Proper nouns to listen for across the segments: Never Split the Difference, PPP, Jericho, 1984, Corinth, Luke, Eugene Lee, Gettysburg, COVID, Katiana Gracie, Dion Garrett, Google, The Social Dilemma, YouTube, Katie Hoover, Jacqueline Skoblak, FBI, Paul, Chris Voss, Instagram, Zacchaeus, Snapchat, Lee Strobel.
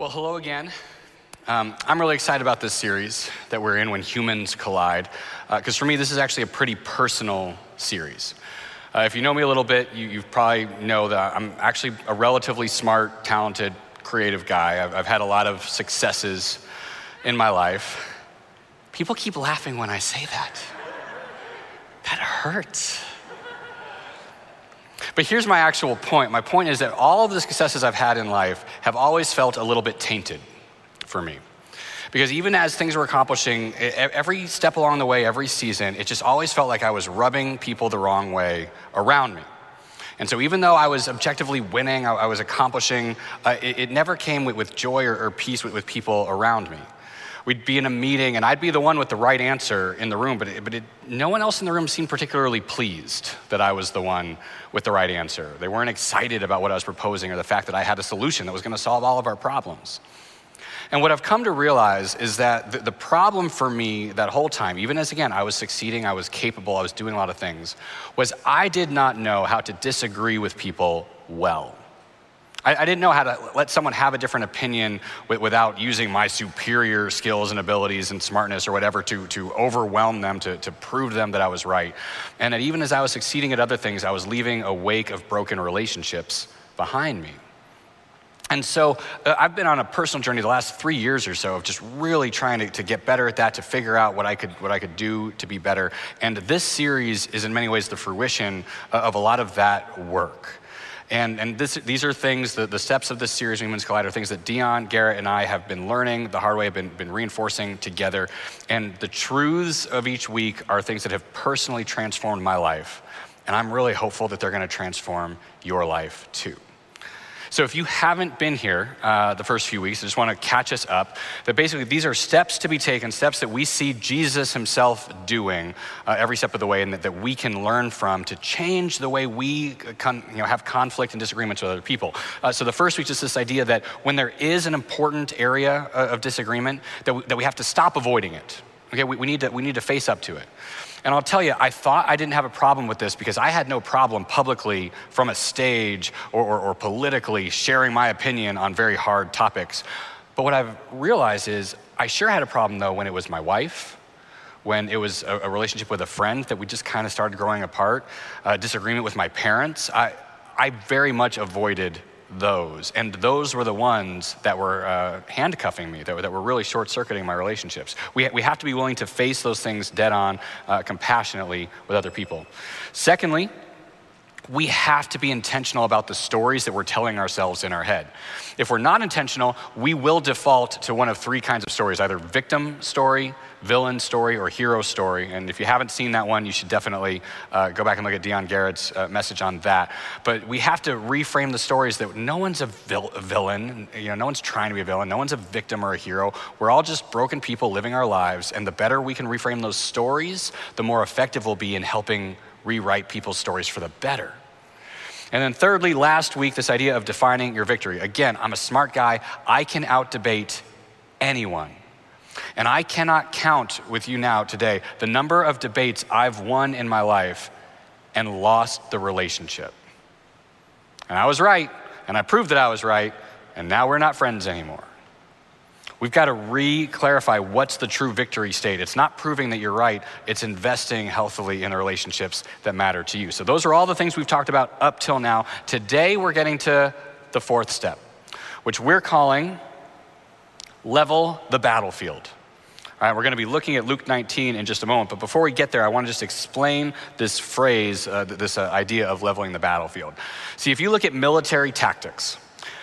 Well, hello again. I'm really excited about this series that we're in, When Humans Collide, because for me, this is actually a pretty personal series. If you know me a little bit, you probably know that I'm actually a relatively smart, talented, creative guy. I've had a lot of successes in my life. People keep laughing when I say that. That hurts. But here's my actual point. My point is that all of the successes I've had in life have always felt a little bit tainted for me. Because even as things were accomplishing, every step along the way, every season, it just always felt like I was rubbing people the wrong way around me. And so even though I was objectively winning, I was accomplishing, it never came with joy or peace with people around me. We'd be in a meeting and I'd be the one with the right answer in the room, but no one else in the room seemed particularly pleased that I was the one with the right answer. They weren't excited about what I was proposing or the fact that I had a solution that was gonna solve all of our problems. And what I've come to realize is that the problem for me that whole time, even as again, I was succeeding, I was capable, I was doing a lot of things, was I did not know how to disagree with people well. I didn't know how to let someone have a different opinion without using my superior skills and abilities and smartness or whatever to overwhelm them, to prove to them that I was right. And that even as I was succeeding at other things, I was leaving a wake of broken relationships behind me. And so I've been on a personal journey the last 3 years or so of just really trying to get better at that, to figure out what I could do to be better. And this series is in many ways the fruition of a lot of that work. And these are things, the steps of this series, Humans Collide, are things that Dion, Garrett, and I have been learning the hard way, have been reinforcing together. And the truths of each week are things that have personally transformed my life. And I'm really hopeful that they're gonna transform your life too. So if you haven't been here the first few weeks, I just wanna catch us up, that basically these are steps to be taken, steps that we see Jesus himself doing every step of the way, and that we can learn from to change the way we have conflict and disagreements with other people. So the first week is this idea that when there is an important area of disagreement, that we have to stop avoiding it. Okay, we need to face up to it. And I'll tell you, I thought I didn't have a problem with this because I had no problem publicly from a stage or politically sharing my opinion on very hard topics. But what I've realized is I sure had a problem though when it was my wife, when it was a relationship with a friend that we just kind of started growing apart, disagreement with my parents. I very much avoided those. And those were the ones that were handcuffing me, that were really short-circuiting my relationships. We have to be willing to face those things dead on, compassionately with other people. Secondly, we have to be intentional about the stories that we're telling ourselves in our head. If we're not intentional, we will default to one of three kinds of stories, either victim story, villain story, or hero story. And if you haven't seen that one, you should definitely go back and look at Dion Garrett's message on that. But we have to reframe the stories that no one's a villain, no one's trying to be a villain, no one's a victim or a hero. We're all just broken people living our lives, and the better we can reframe those stories, the more effective we'll be in helping rewrite people's stories for the better. And then thirdly, last week, this idea of defining your victory. Again, I'm a smart guy. I can out-debate anyone. And I cannot count with you now today the number of debates I've won in my life and lost the relationship. And I was right, and I proved that I was right, and now we're not friends anymore. We've got to re-clarify what's the true victory state. It's not proving that you're right, it's investing healthily in the relationships that matter to you. So those are all the things we've talked about up till now. Today we're getting to the fourth step, which we're calling level the battlefield. All right, we're going to be looking at Luke 19 in just a moment, but before we get there, I want to just explain this phrase, this idea of leveling the battlefield. See, if you look at military tactics,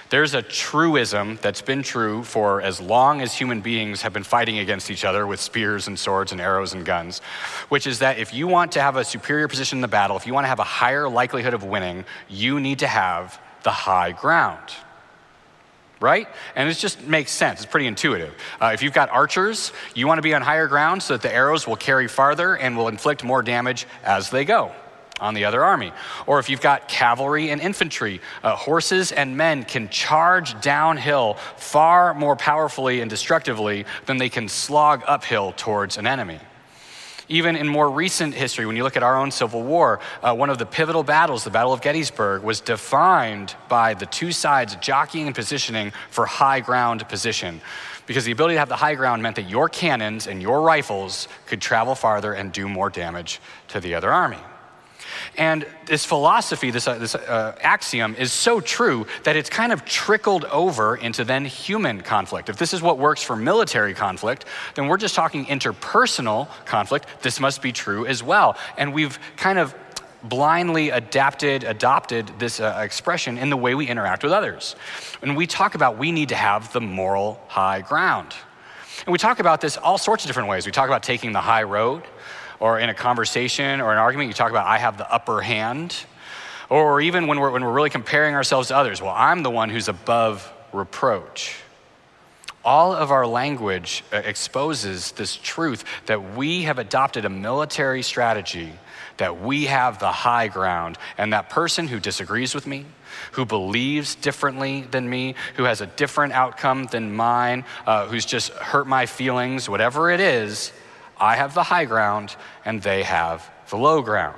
there's a truism that's been true for as long as human beings have been fighting against each other with spears and swords and arrows and guns, which is that if you want to have a superior position in the battle, if you want to have a higher likelihood of winning, you need to have the high ground, right? And it just makes sense. It's pretty intuitive. If you've got archers, you want to be on higher ground so that the arrows will carry farther and will inflict more damage as they go on the other army. Or if you've got cavalry and infantry, horses and men can charge downhill far more powerfully and destructively than they can slog uphill towards an enemy. Even in more recent history, when you look at our own Civil War, one of the pivotal battles, the Battle of Gettysburg, was defined by the two sides jockeying and positioning for high ground position, because the ability to have the high ground meant that your cannons and your rifles could travel farther and do more damage to the other army. And this philosophy, this axiom is so true that it's kind of trickled over into then human conflict. If this is what works for military conflict, then we're just talking interpersonal conflict. This must be true as well. And we've kind of blindly adopted this expression in the way we interact with others. And we talk about we need to have the moral high ground. And we talk about this all sorts of different ways. We talk about taking the high road, or in a conversation or an argument, you talk about, I have the upper hand. Or even when we're really comparing ourselves to others, well, I'm the one who's above reproach. All of our language exposes this truth that we have adopted a military strategy, that we have the high ground, and that person who disagrees with me, who believes differently than me, who has a different outcome than mine, who's just hurt my feelings, whatever it is, I have the high ground and they have the low ground.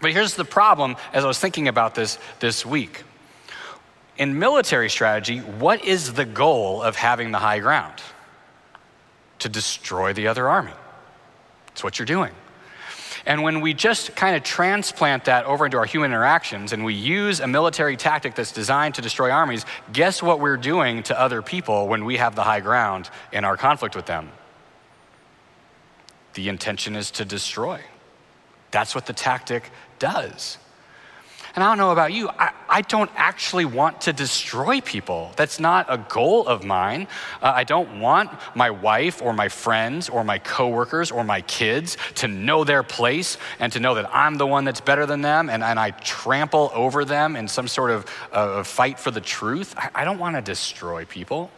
But here's the problem as I was thinking about this week. In military strategy, what is the goal of having the high ground? To destroy the other army. That's what you're doing. And when we just kind of transplant that over into our human interactions and we use a military tactic that's designed to destroy armies, guess what we're doing to other people when we have the high ground in our conflict with them? The intention is to destroy. That's what the tactic does. And I don't know about you, I don't actually want to destroy people. That's not a goal of mine. I don't want my wife or my friends or my coworkers or my kids to know their place and to know that I'm the one that's better than them and I trample over them in some sort of fight for the truth. I don't want to destroy people.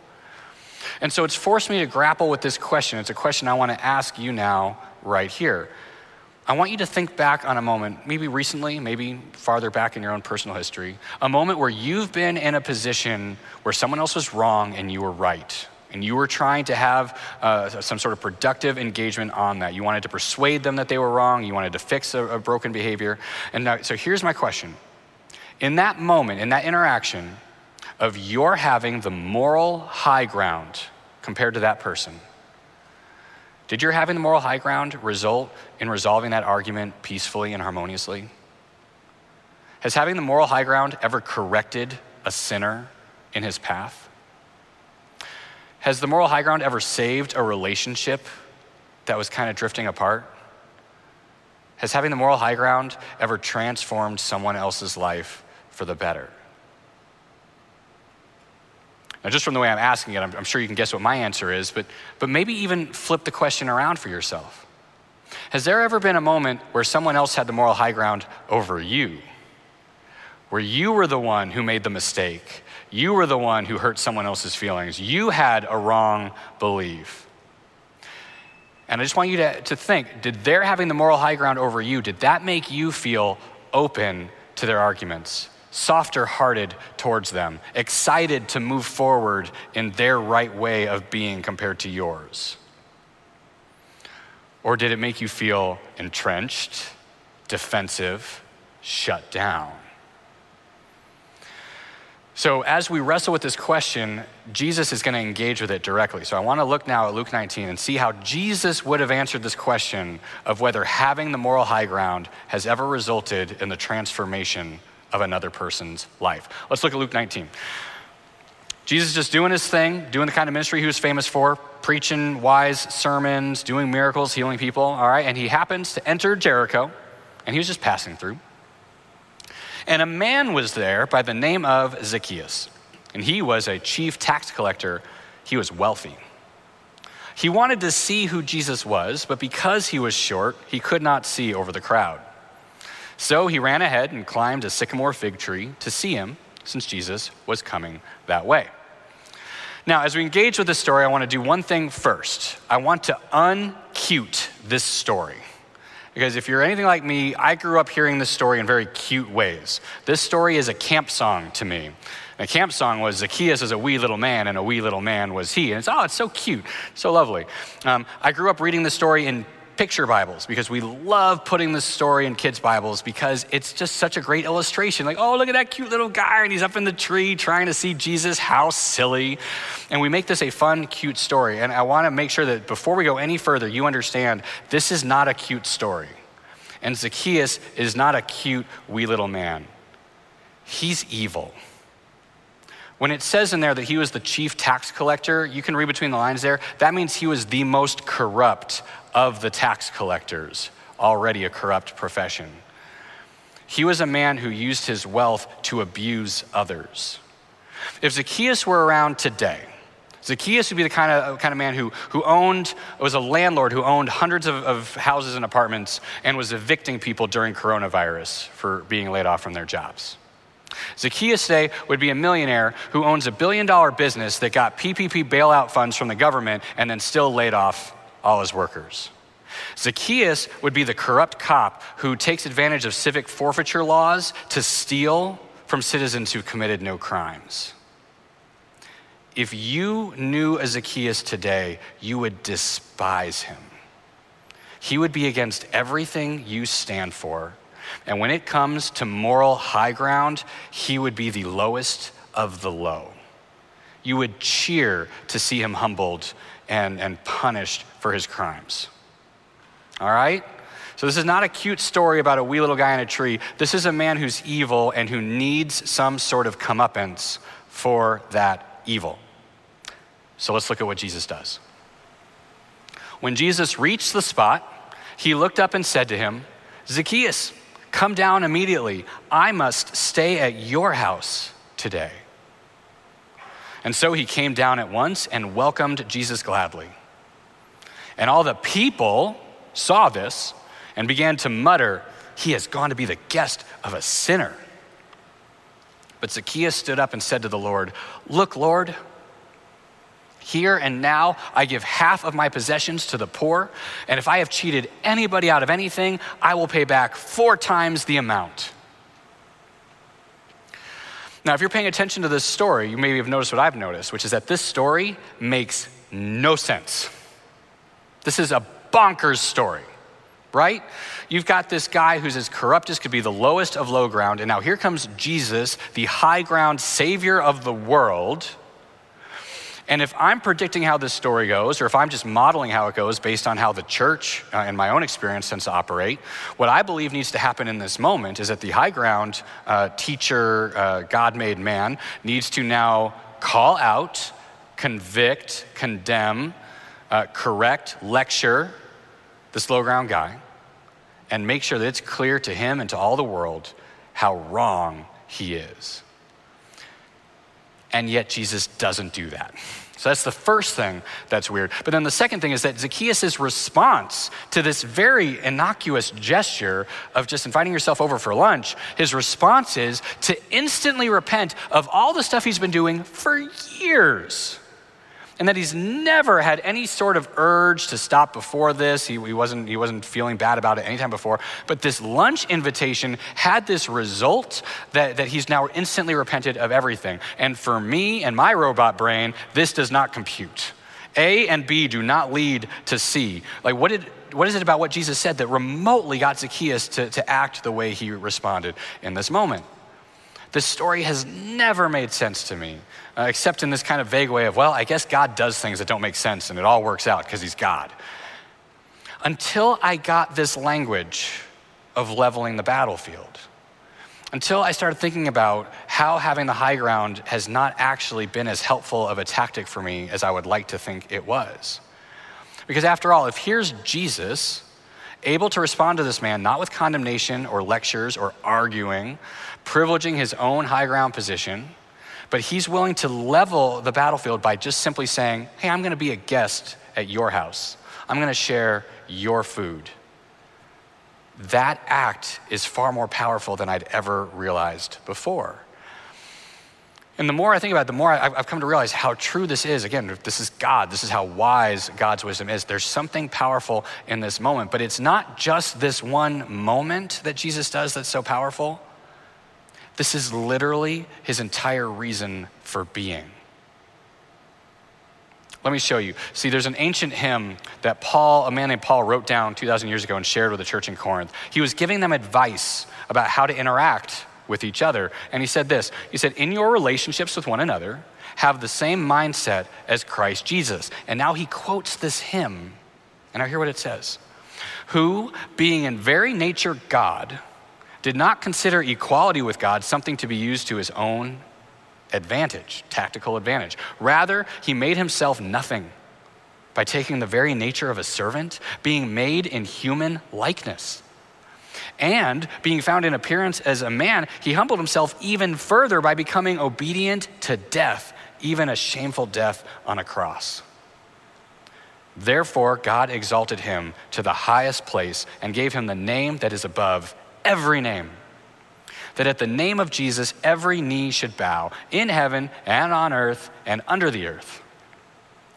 And so it's forced me to grapple with this question. It's a question I want to ask you now, right here. I want you to think back on a moment, maybe recently, maybe farther back in your own personal history, a moment where you've been in a position where someone else was wrong and you were right. And you were trying to have some sort of productive engagement on that. You wanted to persuade them that they were wrong. You wanted to fix a broken behavior. And now, so here's my question. In that moment, in that interaction, of your having the moral high ground compared to that person, did your having the moral high ground result in resolving that argument peacefully and harmoniously? Has having the moral high ground ever corrected a sinner in his path? Has the moral high ground ever saved a relationship that was kind of drifting apart? Has having the moral high ground ever transformed someone else's life for the better? Now, just from the way I'm asking it, I'm sure you can guess what my answer is, but maybe even flip the question around for yourself. Has there ever been a moment where someone else had the moral high ground over you? Where you were the one who made the mistake? You were the one who hurt someone else's feelings? You had a wrong belief? And I just want you to think, did their having the moral high ground over you, did that make you feel open to their arguments? Softer-hearted towards them, excited to move forward in their right way of being compared to yours? Or did it make you feel entrenched, defensive, shut down? So as we wrestle with this question, Jesus is going to engage with it directly. So I want to look now at Luke 19 and see how Jesus would have answered this question of whether having the moral high ground has ever resulted in the transformation of another person's life. Let's look at Luke 19. Jesus is just doing his thing, doing the kind of ministry he was famous for, preaching wise sermons, doing miracles, healing people, all right? And he happens to enter Jericho, and he was just passing through. And a man was there by the name of Zacchaeus, and he was a chief tax collector. He was wealthy. He wanted to see who Jesus was, but because he was short, he could not see over the crowd. So he ran ahead and climbed a sycamore fig tree to see him, since Jesus was coming that way. Now, as we engage with this story, I want to do one thing first. I want to uncute this story. Because if you're anything like me, I grew up hearing this story in very cute ways. This story is a camp song to me. And a camp song was Zacchaeus is a wee little man and a wee little man was he. And it's so cute, so lovely. I grew up reading this story in picture Bibles because we love putting this story in kids' Bibles because it's just such a great illustration. Like, oh, look at that cute little guy and he's up in the tree trying to see Jesus. How silly. And we make this a fun, cute story. And I wanna make sure that before we go any further, you understand this is not a cute story. And Zacchaeus is not a cute, wee little man. He's evil. When it says in there that he was the chief tax collector, you can read between the lines there, that means he was the most corrupt of the tax collectors, already a corrupt profession. He was a man who used his wealth to abuse others. If Zacchaeus were around today, Zacchaeus would be the kind of man was a landlord who owned hundreds of houses and apartments and was evicting people during coronavirus for being laid off from their jobs. Zacchaeus today would be a millionaire who owns $1 billion business that got PPP bailout funds from the government and then still laid off all his workers. Zacchaeus would be the corrupt cop who takes advantage of civic forfeiture laws to steal from citizens who committed no crimes. If you knew a Zacchaeus today, you would despise him. He would be against everything you stand for. And when it comes to moral high ground, he would be the lowest of the low. You would cheer to see him humbled and punished for his crimes. All right? So this is not a cute story about a wee little guy in a tree. This is a man who's evil and who needs some sort of comeuppance for that evil. So let's look at what Jesus does. When Jesus reached the spot, he looked up and said to him, "Zacchaeus, come down immediately. I must stay at your house today." And so he came down at once and welcomed Jesus gladly. And all the people saw this and began to mutter, "He has gone to be the guest of a sinner." But Zacchaeus stood up and said to the Lord, "Look, Lord, here and now I give half of my possessions to the poor, and if I have cheated anybody out of anything, I will pay back 4 times the amount." Now, if you're paying attention to this story, you maybe have noticed what I've noticed, which is that this story makes no sense. This is a bonkers story, right? You've got this guy who's as corrupt as could be, the lowest of low ground, and now here comes Jesus, the high ground savior of the world. And if I'm predicting how this story goes, or if I'm just modeling how it goes based on how the church and my own experience tends to operate, what I believe needs to happen in this moment is that the high ground teacher, God-made man needs to now call out, convict, condemn, correct, lecture this low ground guy and make sure that it's clear to him and to all the world how wrong he is. And yet Jesus doesn't do that. So that's the first thing that's weird. But then the second thing is that Zacchaeus' response to this very innocuous gesture of just inviting yourself over for lunch, his response is to instantly repent of all the stuff he's been doing for years. And that he's never had any sort of urge to stop before this. He wasn't feeling bad about it anytime before. But this lunch invitation had this result that he's now instantly repented of everything. And for me and my robot brain, this does not compute. A and B do not lead to C. Like what is it about what Jesus said that remotely got Zacchaeus to act the way he responded in this moment? This story has never made sense to me, except in this kind of vague way of, well, I guess God does things that don't make sense and it all works out because he's God. Until I got this language of leveling the battlefield, until I started thinking about how having the high ground has not actually been as helpful of a tactic for me as I would like to think it was. Because after all, if here's Jesus, able to respond to this man, not with condemnation or lectures or arguing, privileging his own high ground position, but he's willing to level the battlefield by just simply saying, "Hey, I'm gonna be a guest at your house. I'm gonna share your food." That act is far more powerful than I'd ever realized before. And the more I think about it, the more I've come to realize how true this is. Again, this is God. This is how wise God's wisdom is. There's something powerful in this moment, but it's not just this one moment that Jesus does that's so powerful. This is literally his entire reason for being. Let me show you. See, there's an ancient hymn that Paul, a man named Paul, wrote down 2,000 years ago and shared with the church in Corinth. He was giving them advice about how to interact with each other. And he said this, he said, in your relationships with one another, have the same mindset as Christ Jesus. And now he quotes this hymn, and now hear what it says. Who, being in very nature God, did not consider equality with God something to be used to his own advantage, tactical advantage. Rather, he made himself nothing by taking the very nature of a servant, being made in human likeness. And being found in appearance as a man, he humbled himself even further by becoming obedient to death, even a shameful death on a cross. Therefore, God exalted him to the highest place and gave him the name that is above every name, that at the name of Jesus, every knee should bow in heaven and on earth and under the earth,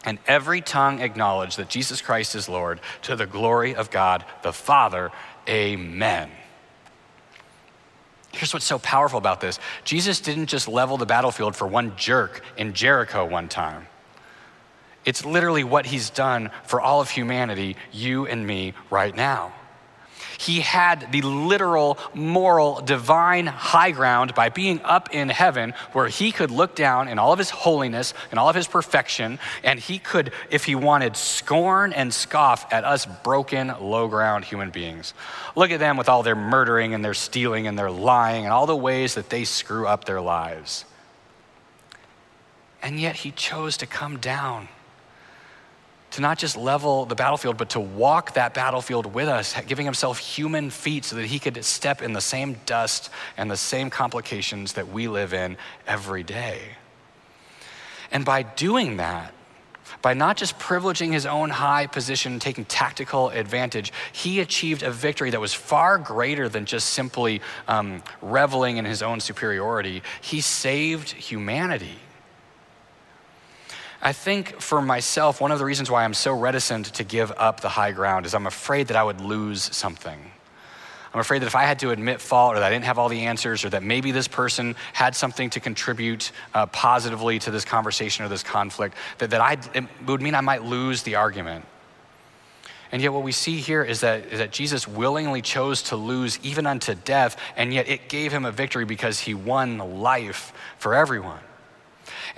and every tongue acknowledge that Jesus Christ is Lord, to the glory of God the Father. Amen. Here's what's so powerful about this. Jesus didn't just level the battlefield for one jerk in Jericho one time. It's literally what he's done for all of humanity, you and me right now. He had the literal, moral, divine high ground by being up in heaven, where he could look down in all of his holiness and all of his perfection, and he could, if he wanted, scorn and scoff at us broken, low-ground human beings. Look at them with all their murdering and their stealing and their lying and all the ways that they screw up their lives. And yet he chose to come down, to not just level the battlefield, but to walk that battlefield with us, giving himself human feet so that he could step in the same dust and the same complications that we live in every day. And by doing that, by not just privileging his own high position, taking tactical advantage, he achieved a victory that was far greater than just simply reveling in his own superiority. He saved humanity. I think for myself, one of the reasons why I'm so reticent to give up the high ground is I'm afraid that I would lose something. I'm afraid that if I had to admit fault, or that I didn't have all the answers, or that maybe this person had something to contribute positively to this conversation or this conflict, that it would mean I might lose the argument. And yet what we see here is that Jesus willingly chose to lose even unto death, and yet it gave him a victory because he won life for everyone.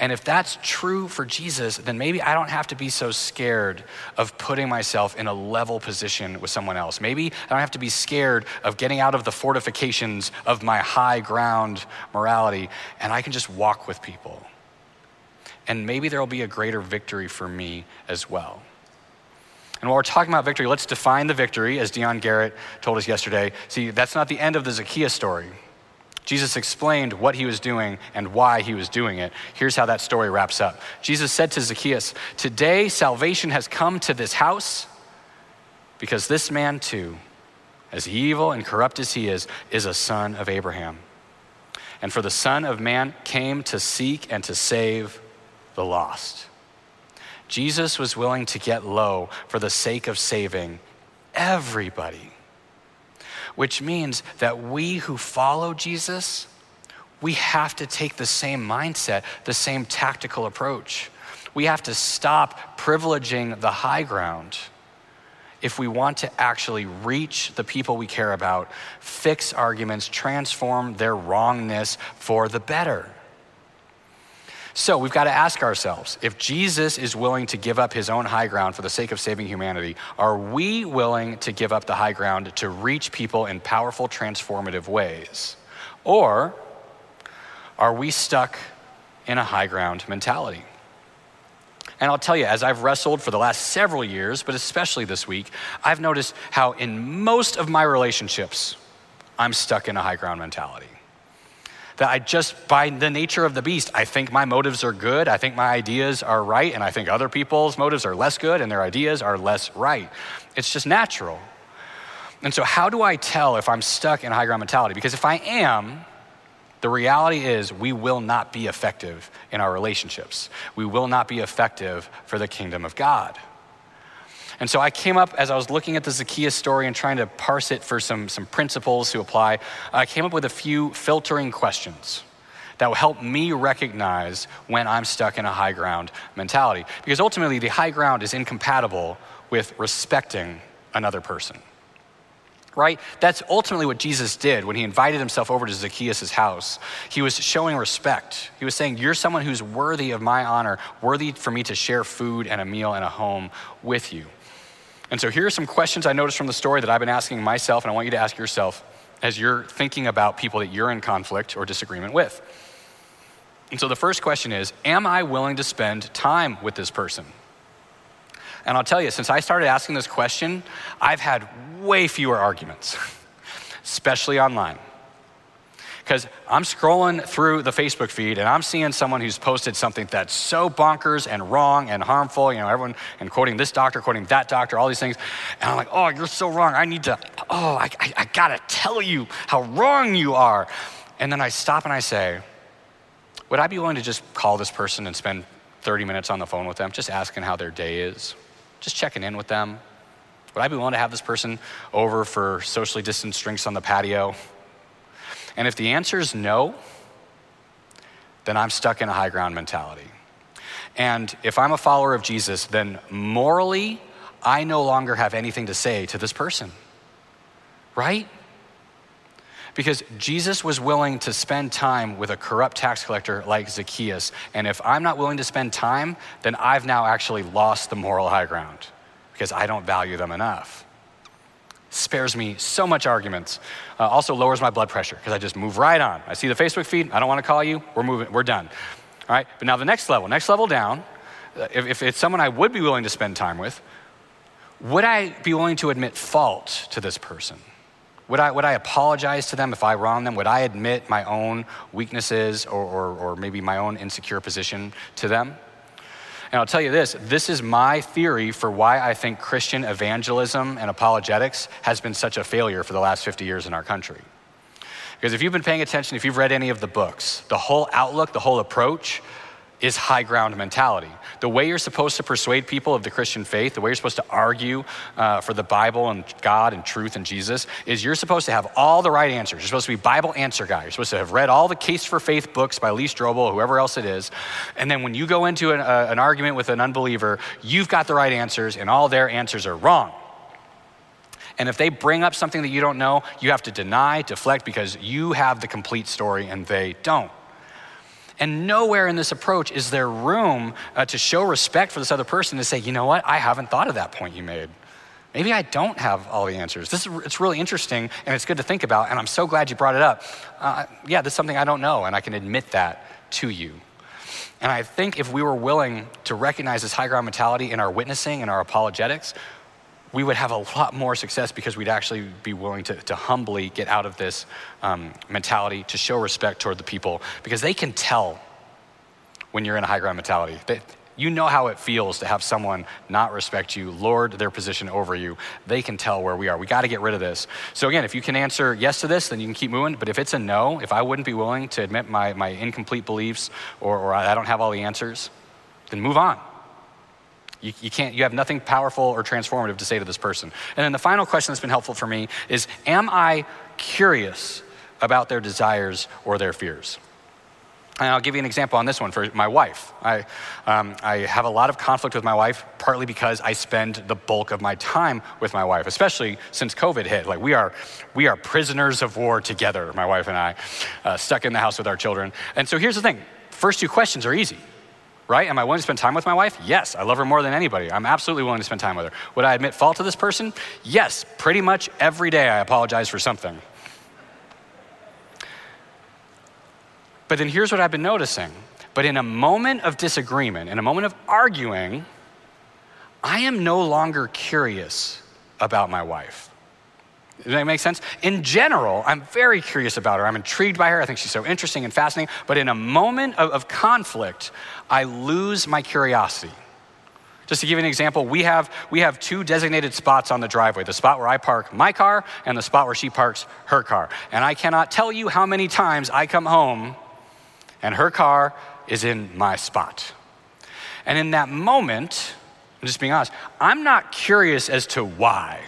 And if that's true for Jesus, then maybe I don't have to be so scared of putting myself in a level position with someone else. Maybe I don't have to be scared of getting out of the fortifications of my high ground morality, and I can just walk with people. And maybe there'll be a greater victory for me as well. And while we're talking about victory, let's define the victory, as Dion Garrett told us yesterday. See, that's not the end of the Zacchaeus story. Jesus explained what he was doing and why he was doing it. Here's how that story wraps up. Jesus said to Zacchaeus, "Today salvation has come to this house, because this man too, as evil and corrupt as he is a son of Abraham. And for the Son of Man came to seek and to save the lost." Jesus was willing to get low for the sake of saving everybody, which means that we who follow Jesus, we have to take the same mindset, the same tactical approach. We have to stop privileging the high ground if we want to actually reach the people we care about, fix arguments, transform their wrongness for the better. So we've got to ask ourselves, if Jesus is willing to give up his own high ground for the sake of saving humanity, are we willing to give up the high ground to reach people in powerful, transformative ways? Or are we stuck in a high ground mentality? And I'll tell you, as I've wrestled for the last several years, but especially this week, I've noticed how in most of my relationships, I'm stuck in a high ground mentality. That I just, by the nature of the beast, I think my motives are good, I think my ideas are right, and I think other people's motives are less good and their ideas are less right. It's just natural. And so how do I tell if I'm stuck in high ground mentality? Because if I am, the reality is we will not be effective in our relationships. We will not be effective for the kingdom of God. And so I came up, as I was looking at the Zacchaeus story and trying to parse it for some principles to apply, I came up with a few filtering questions that will help me recognize when I'm stuck in a high ground mentality. Because ultimately, the high ground is incompatible with respecting another person, right? That's ultimately what Jesus did when he invited himself over to Zacchaeus' house. He was showing respect. He was saying, you're someone who's worthy of my honor, worthy for me to share food and a meal and a home with you. And so here are some questions I noticed from the story that I've been asking myself, and I want you to ask yourself as you're thinking about people that you're in conflict or disagreement with. And so the first question is, am I willing to spend time with this person? And I'll tell you, since I started asking this question, I've had way fewer arguments, especially online. Because I'm scrolling through the Facebook feed and I'm seeing someone who's posted something that's so bonkers and wrong and harmful, you know, everyone, and quoting this doctor, quoting that doctor, all these things. And I'm like, oh, you're so wrong. I gotta tell you how wrong you are. And then I stop and I say, would I be willing to just call this person and spend 30 minutes on the phone with them, just asking how their day is, just checking in with them? Would I be willing to have this person over for socially distanced drinks on the patio? And if the answer is no, then I'm stuck in a high ground mentality. And if I'm a follower of Jesus, then morally, I no longer have anything to say to this person, right? Because Jesus was willing to spend time with a corrupt tax collector like Zacchaeus. And if I'm not willing to spend time, then I've now actually lost the moral high ground because I don't value them enough. Spares me so much arguments. Also lowers my blood pressure because I just move right on. I see the Facebook feed. I don't want to call you. We're moving. We're done. All right. But now the next level down, if it's someone I would be willing to spend time with, would I be willing to admit fault to this person? Would I apologize to them if I wronged them? Would I admit my own weaknesses or maybe my own insecure position to them? And I'll tell you this is my theory for why I think Christian evangelism and apologetics has been such a failure for the last 50 years in our country. Because if you've been paying attention, if you've read any of the books, the whole outlook, the whole approach is high ground mentality. The way you're supposed to persuade people of the Christian faith, the way you're supposed to argue for the Bible and God and truth and Jesus is you're supposed to have all the right answers. You're supposed to be Bible answer guy. You're supposed to have read all the Case for Faith books by Lee Strobel or whoever else it is. And then when you go into an argument with an unbeliever, you've got the right answers and all their answers are wrong. And if they bring up something that you don't know, you have to deny, deflect, because you have the complete story and they don't. And nowhere in this approach is there room to show respect for this other person to say, you know what, I haven't thought of that point you made. Maybe I don't have all the answers. It's really interesting and it's good to think about and I'm so glad you brought it up. Yeah, that's something I don't know and I can admit that to you. And I think if we were willing to recognize this high ground mentality in our witnessing and our apologetics, we would have a lot more success because we'd actually be willing to humbly get out of this mentality to show respect toward the people because they can tell when you're in a high ground mentality. You know how it feels to have someone not respect you, lord their position over you. They can tell where we are. We got to get rid of this. So again, if you can answer yes to this, then you can keep moving. But if it's a no, if I wouldn't be willing to admit my incomplete beliefs or I don't have all the answers, then move on. You have nothing powerful or transformative to say to this person. And then the final question that's been helpful for me is, am I curious about their desires or their fears? And I'll give you an example on this one for my wife. I have a lot of conflict with my wife, partly because I spend the bulk of my time with my wife, especially since COVID hit. Like we are prisoners of war together, my wife and I, stuck in the house with our children. And so here's the thing, first two questions are easy. Right? Am I willing to spend time with my wife? Yes, I love her more than anybody. I'm absolutely willing to spend time with her. Would I admit fault to this person? Yes, pretty much every day I apologize for something. But then here's what I've been noticing. But in a moment of disagreement, in a moment of arguing, I am no longer curious about my wife. Does that make sense? In general, I'm very curious about her. I'm intrigued by her. I think she's so interesting and fascinating. But in a moment of conflict, I lose my curiosity. Just to give you an example, we have two designated spots on the driveway, the spot where I park my car and the spot where she parks her car. And I cannot tell you how many times I come home and her car is in my spot. And in that moment, I'm just being honest, I'm not curious as to why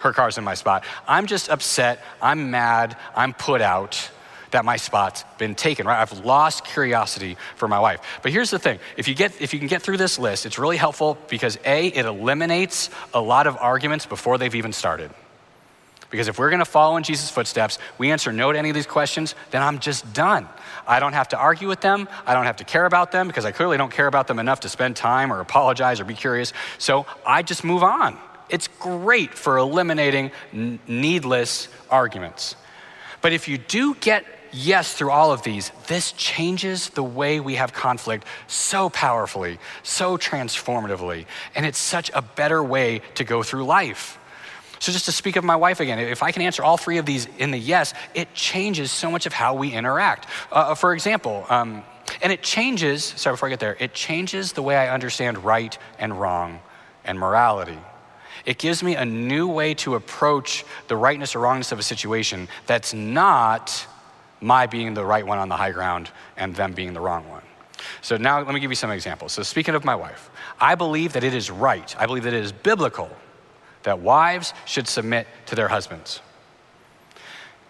her car's in my spot. I'm just upset, I'm mad, I'm put out, that my spot's been taken, right? I've lost curiosity for my wife. But here's the thing, if you can get through this list, it's really helpful because A, it eliminates a lot of arguments before they've even started. Because if we're gonna follow in Jesus' footsteps, we answer no to any of these questions, then I'm just done. I don't have to argue with them. I don't have to care about them because I clearly don't care about them enough to spend time or apologize or be curious. So I just move on. It's great for eliminating needless arguments. But if you do get yes through all of these, this changes the way we have conflict so powerfully, so transformatively, and it's such a better way to go through life. So just to speak of my wife again, if I can answer all three of these in the yes, it changes so much of how we interact. For example, and it changes, sorry, before I get there, it changes the way I understand right and wrong and morality. It gives me a new way to approach the rightness or wrongness of a situation that's not my being the right one on the high ground and them being the wrong one. So now let me give you some examples. So speaking of my wife, I believe that it is right. I believe that it is biblical that wives should submit to their husbands.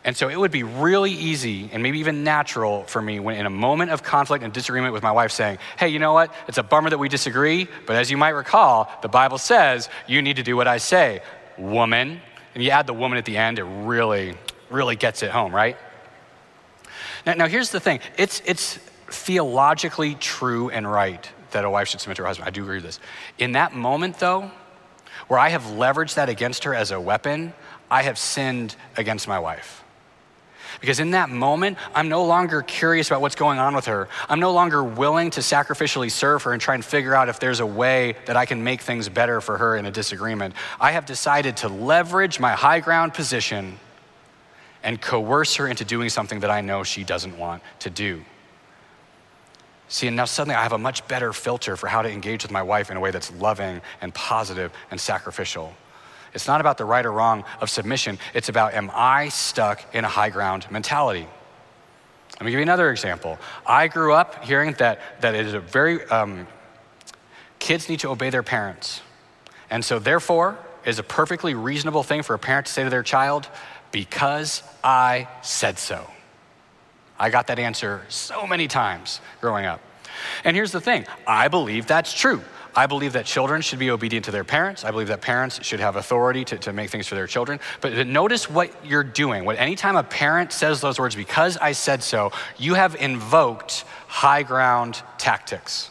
And so it would be really easy and maybe even natural for me when in a moment of conflict and disagreement with my wife saying, hey, you know what? It's a bummer that we disagree, but as you might recall, the Bible says, you need to do what I say, woman. And you add the woman at the end, it really, really gets it home, right? Now here's the thing. It's theologically true and right that a wife should submit to her husband. I do agree with this. In that moment though, where I have leveraged that against her as a weapon, I have sinned against my wife. Because in that moment, I'm no longer curious about what's going on with her. I'm no longer willing to sacrificially serve her and try and figure out if there's a way that I can make things better for her in a disagreement. I have decided to leverage my high ground position and coerce her into doing something that I know she doesn't want to do. See, and now suddenly I have a much better filter for how to engage with my wife in a way that's loving and positive and sacrificial. It's not about the right or wrong of submission. It's about, am I stuck in a high ground mentality? Let me give you another example. I grew up hearing that it is a very, kids need to obey their parents. And so therefore, it is a perfectly reasonable thing for a parent to say to their child, because I said so. I got that answer so many times growing up. And here's the thing, I believe that's true. I believe that children should be obedient to their parents. I believe that parents should have authority to make things for their children. But notice what you're doing. Anytime a parent says those words, because I said so, you have invoked high ground tactics.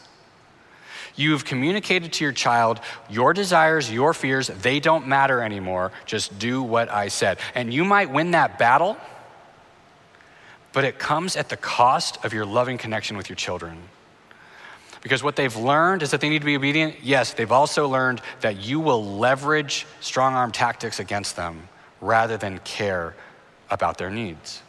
You've communicated to your child, your desires, your fears, they don't matter anymore. Just do what I said. And you might win that battle, but it comes at the cost of your loving connection with your children. Because what they've learned is that they need to be obedient. Yes, they've also learned that you will leverage strong arm tactics against them rather than care about their needs.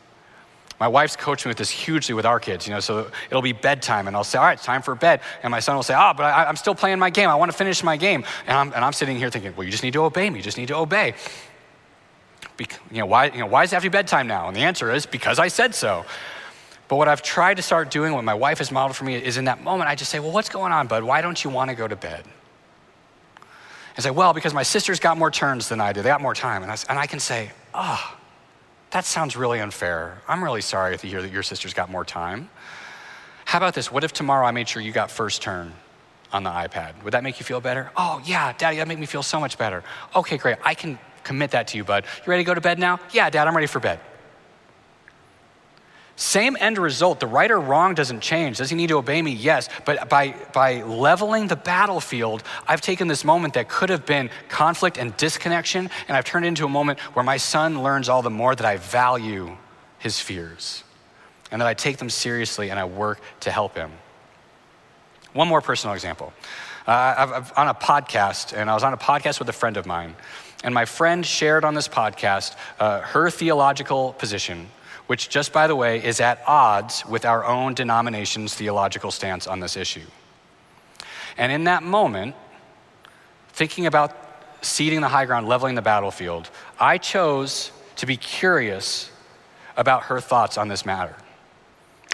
My wife's coached me with this hugely with our kids, so it'll be bedtime and I'll say, all right, it's time for bed. And my son will say, but I'm still playing my game. I want to finish my game. And I'm sitting here thinking, well, you just need to obey me. You just need to obey. Why is it after bedtime now? And the answer is, because I said so. But what I've tried to start doing, what my wife has modeled for me, is in that moment, I just say, well, what's going on, bud? Why don't you want to go to bed? And say, well, because my sister's got more turns than I do. They got more time. And I can say, that sounds really unfair. I'm really sorry to hear that your sister's got more time. How about this? What if tomorrow I made sure you got first turn on the iPad? Would that make you feel better? Oh yeah, Daddy, that made me feel so much better. Okay, great. I can commit that to you, bud. You ready to go to bed now? Yeah, Dad, I'm ready for bed. Same end result, the right or wrong doesn't change. Does he need to obey me? Yes, but by leveling the battlefield, I've taken this moment that could have been conflict and disconnection, and I've turned it into a moment where my son learns all the more that I value his fears and that I take them seriously and I work to help him. One more personal example. I was on a podcast with a friend of mine, and my friend shared on this podcast her theological position, which just by the way, is at odds with our own denomination's theological stance on this issue. And in that moment, thinking about ceding the high ground, leveling the battlefield, I chose to be curious about her thoughts on this matter.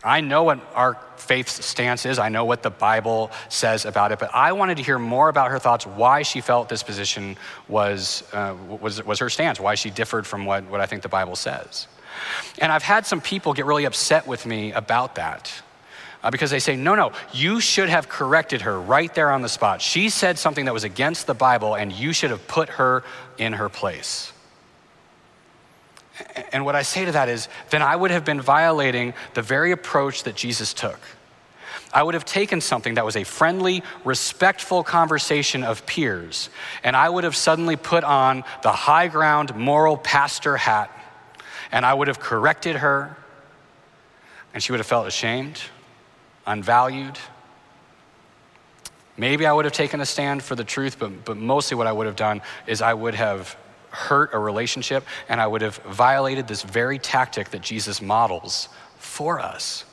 I know what our faith's stance is. I know what the Bible says about it, but I wanted to hear more about her thoughts, why she felt this position was her stance, why she differed from what I think the Bible says. And I've had some people get really upset with me about that because they say, no, you should have corrected her right there on the spot. She said something that was against the Bible and you should have put her in her place. And what I say to that is, then I would have been violating the very approach that Jesus took. I would have taken something that was a friendly, respectful conversation of peers, and I would have suddenly put on the high ground moral pastor hat, and I would have corrected her, and she would have felt ashamed, unvalued. Maybe I would have taken a stand for the truth, but mostly what I would have done is I would have hurt a relationship, and I would have violated this very tactic that Jesus models for us.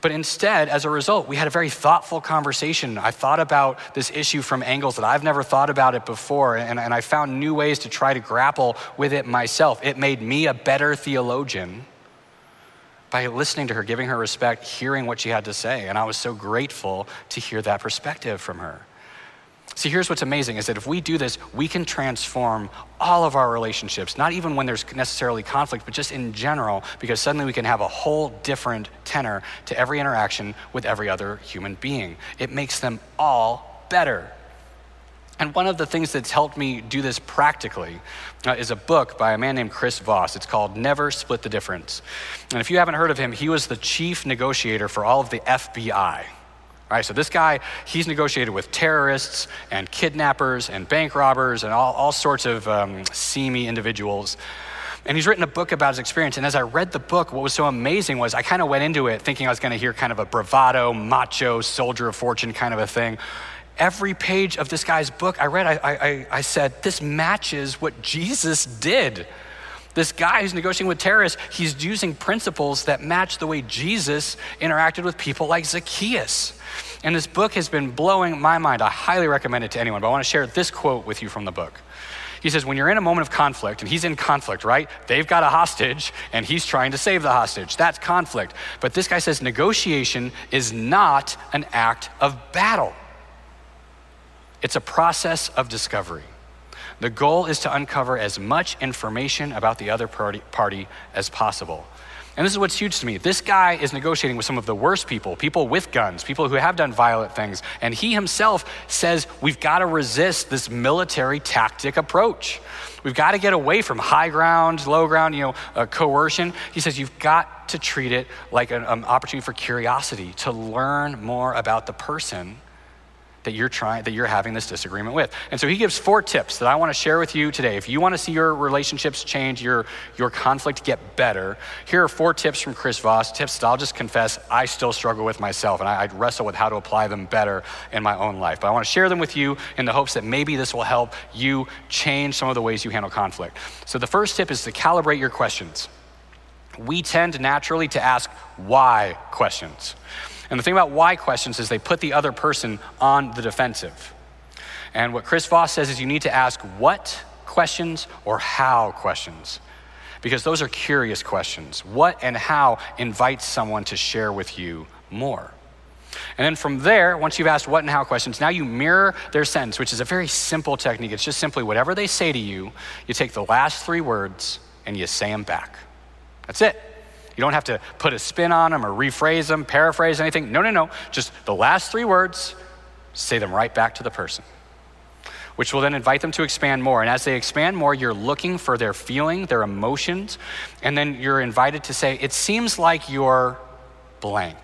But instead, as a result, we had a very thoughtful conversation. I thought about this issue from angles that I've never thought about it before, and I found new ways to try to grapple with it myself. It made me a better theologian by listening to her, giving her respect, hearing what she had to say, and I was so grateful to hear that perspective from her. See, here's what's amazing is that if we do this, we can transform all of our relationships, not even when there's necessarily conflict, but just in general, because suddenly we can have a whole different tenor to every interaction with every other human being. It makes them all better. And one of the things that's helped me do this practically is a book by a man named Chris Voss. It's called Never Split the Difference. And if you haven't heard of him, he was the chief negotiator for all of the FBI. Right, so this guy, he's negotiated with terrorists and kidnappers and bank robbers and all sorts of seamy individuals. And he's written a book about his experience. And as I read the book, what was so amazing was I kind of went into it thinking I was going to hear kind of a bravado, macho, soldier of fortune kind of a thing. Every page of this guy's book I read, I said, this matches what Jesus did. This guy who's negotiating with terrorists, he's using principles that match the way Jesus interacted with people like Zacchaeus. And this book has been blowing my mind. I highly recommend it to anyone, but I want to share this quote with you from the book. He says, when you're in a moment of conflict, and he's in conflict, right? They've got a hostage, and he's trying to save the hostage. That's conflict. But this guy says, negotiation is not an act of battle. It's a process of discovery. The goal is to uncover as much information about the other party as possible. And this is what's huge to me. This guy is negotiating with some of the worst people with guns, people who have done violent things. And he himself says, we've got to resist this military tactic approach. We've got to get away from high ground, low ground, coercion. He says, you've got to treat it like an opportunity for curiosity, to learn more about the person that you're having this disagreement with. And so he gives 4 tips that I want to share with you today. If you want to see your relationships change, your conflict get better, here are 4 tips from Chris Voss, tips that I'll just confess I still struggle with myself, and I wrestle with how to apply them better in my own life. But I want to share them with you in the hopes that maybe this will help you change some of the ways you handle conflict. So the first tip is to calibrate your questions. We tend naturally to ask why questions. And the thing about why questions is they put the other person on the defensive. And what Chris Voss says is you need to ask what questions or how questions, because those are curious questions. What and how invites someone to share with you more. And then from there, once you've asked what and how questions, now you mirror their sentence, which is a very simple technique. It's just simply whatever they say to you, you take the last 3 words and you say them back. That's it. You don't have to put a spin on them or rephrase them, paraphrase anything. No. Just the last 3 words, say them right back to the person, which will then invite them to expand more. And as they expand more, you're looking for their feeling, their emotions, and then you're invited to say, it seems like you're blank.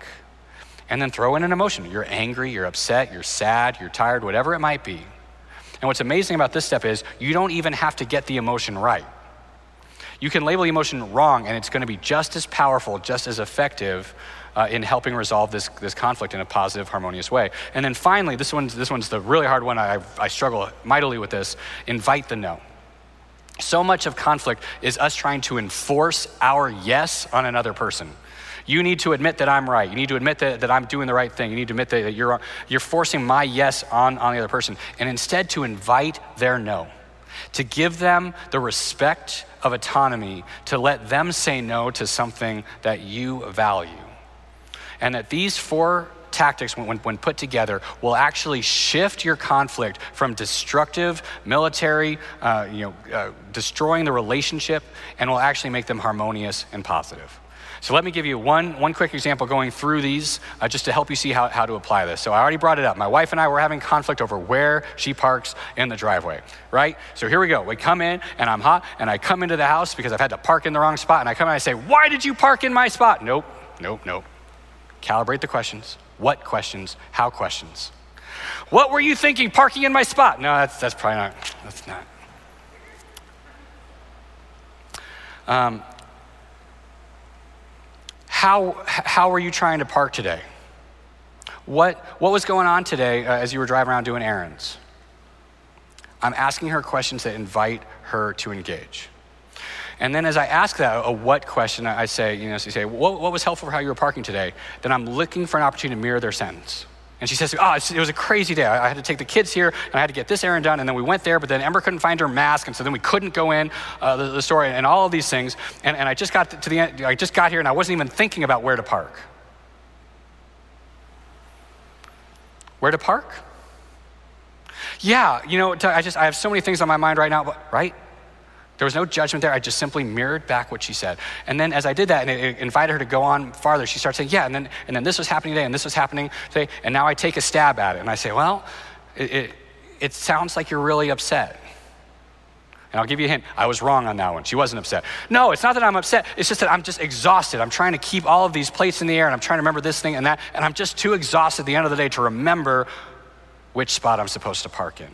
And then throw in an emotion. You're angry, you're upset, you're sad, you're tired, whatever it might be. And what's amazing about this step is you don't even have to get the emotion right. You can label the emotion wrong, and it's going to be just as powerful, just as effective in helping resolve this conflict in a positive, harmonious way. And then finally, this one's the really hard one. I struggle mightily with this. Invite the no. So much of conflict is us trying to enforce our yes on another person. You need to admit that I'm right. You need to admit that I'm doing the right thing. You need to admit that you're wrong. You're forcing my yes on the other person. And instead, to invite their no, to give them the respect of autonomy, to let them say no to something that you value. And that these 4 tactics, when put together, will actually shift your conflict from destructive, military, destroying the relationship, and will actually make them harmonious and positive. So let me give you one quick example going through these just to help you see how to apply this. So I already brought it up. My wife and I were having conflict over where she parks in the driveway, right? So here we go. We come in and I'm hot and I come into the house because I've had to park in the wrong spot. And I come in and I say, why did you park in my spot? Nope. Calibrate the questions. What questions? How questions? What were you thinking parking in my spot? No, that's probably not, that's not. How were you trying to park today? What was going on today as you were driving around doing errands? I'm asking her questions that invite her to engage. And then as I ask that, a what question, I say, so you say, what was helpful for how you were parking today? Then I'm looking for an opportunity to mirror their sentence. And she says, it was a crazy day. I had to take the kids here and I had to get this errand done. And then we went there, but then Ember couldn't find her mask. And so then we couldn't go in the store and all of these things. And I just got to the end, I just got here and I wasn't even thinking about where to park. Where to park? Yeah, I have so many things on my mind right now, but, right? There was no judgment there. I just simply mirrored back what she said. And then as I did that and it invited her to go on farther, she starts saying, yeah, and then this was happening today and this was happening today. And now I take a stab at it. And I say, well, it sounds like you're really upset. And I'll give you a hint. I was wrong on that one. She wasn't upset. No, it's not that I'm upset. It's just that I'm just exhausted. I'm trying to keep all of these plates in the air and I'm trying to remember this thing and that. And I'm just too exhausted at the end of the day to remember which spot I'm supposed to park in.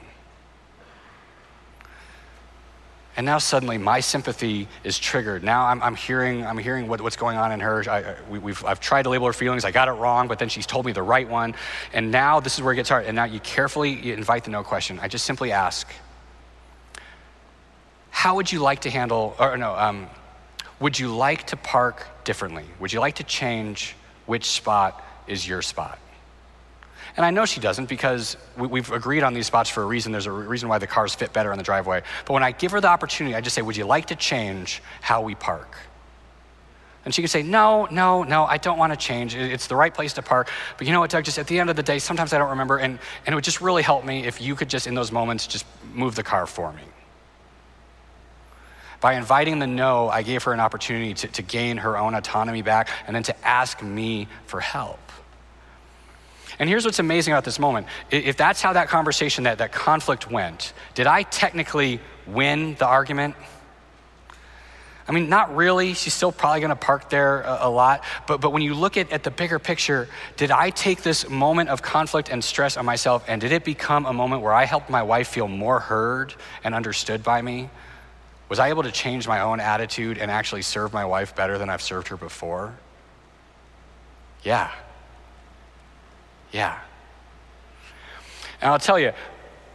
And now suddenly my sympathy is triggered. Now I'm hearing what's going on in her. I've tried to label her feelings. I got it wrong, but then she's told me the right one. And now this is where it gets hard. And now you carefully invite the no question. I just simply ask, how would you like to would you like to park differently? Would you like to change which spot is your spot? And I know she doesn't because we've agreed on these spots for a reason. There's a reason why the cars fit better in the driveway. But when I give her the opportunity, I just say, would you like to change how we park? And she can say, no, I don't want to change. It's the right place to park. But you know what, Doug, just at the end of the day, sometimes I don't remember. And it would just really help me if you could just, in those moments, just move the car for me. By inviting the no, I gave her an opportunity to gain her own autonomy back and then to ask me for help. And here's what's amazing about this moment. If that's how that conversation, that conflict went, did I technically win the argument? I mean, not really. She's still probably gonna park there a lot. But when you look at the bigger picture, did I take this moment of conflict and stress on myself and did it become a moment where I helped my wife feel more heard and understood by me? Was I able to change my own attitude and actually serve my wife better than I've served her before? Yeah. And I'll tell you,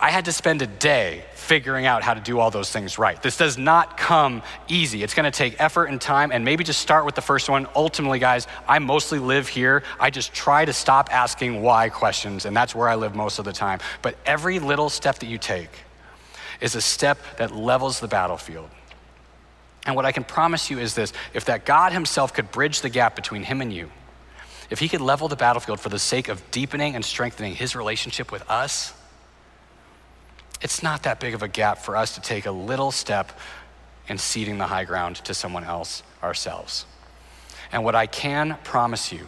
I had to spend a day figuring out how to do all those things right. This does not come easy. It's gonna take effort and time, and maybe just start with the first one. Ultimately, guys, I mostly live here. I just try to stop asking why questions, and that's where I live most of the time. But every little step that you take is a step that levels the battlefield. And what I can promise you is this, if that God himself could bridge the gap between him and you, if he could level the battlefield for the sake of deepening and strengthening his relationship with us, it's not that big of a gap for us to take a little step in ceding the high ground to someone else ourselves. And what I can promise you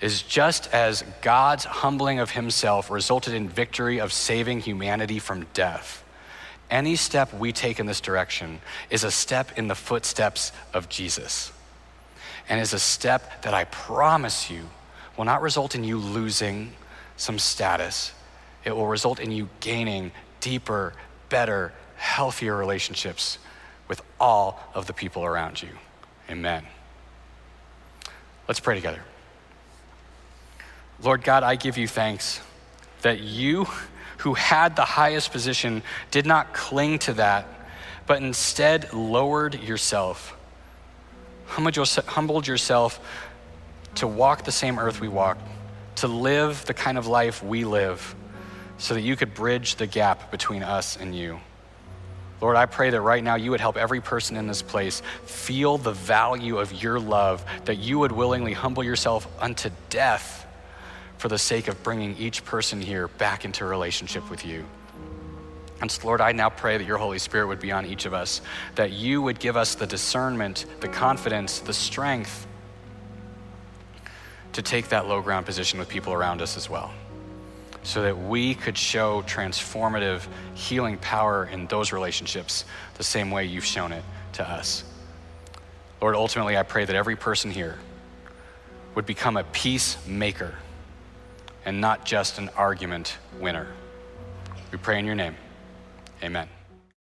is just as God's humbling of himself resulted in victory of saving humanity from death, any step we take in this direction is a step in the footsteps of Jesus. And is a step that I promise you will not result in you losing some status. It will result in you gaining deeper, better, healthier relationships with all of the people around you. Amen. Let's pray together. Lord God, I give you thanks that you who had the highest position did not cling to that, but instead lowered yourself. Humbled yourself to walk the same earth we walk, to live the kind of life we live, so that you could bridge the gap between us and you. Lord, I pray that right now you would help every person in this place feel the value of your love, that you would willingly humble yourself unto death for the sake of bringing each person here back into a relationship with you. And so, Lord, I now pray that your Holy Spirit would be on each of us, that you would give us the discernment, the confidence, the strength to take that low ground position with people around us as well, so that we could show transformative healing power in those relationships the same way you've shown it to us. Lord, ultimately, I pray that every person here would become a peacemaker and not just an argument winner. We pray in your name. Amen.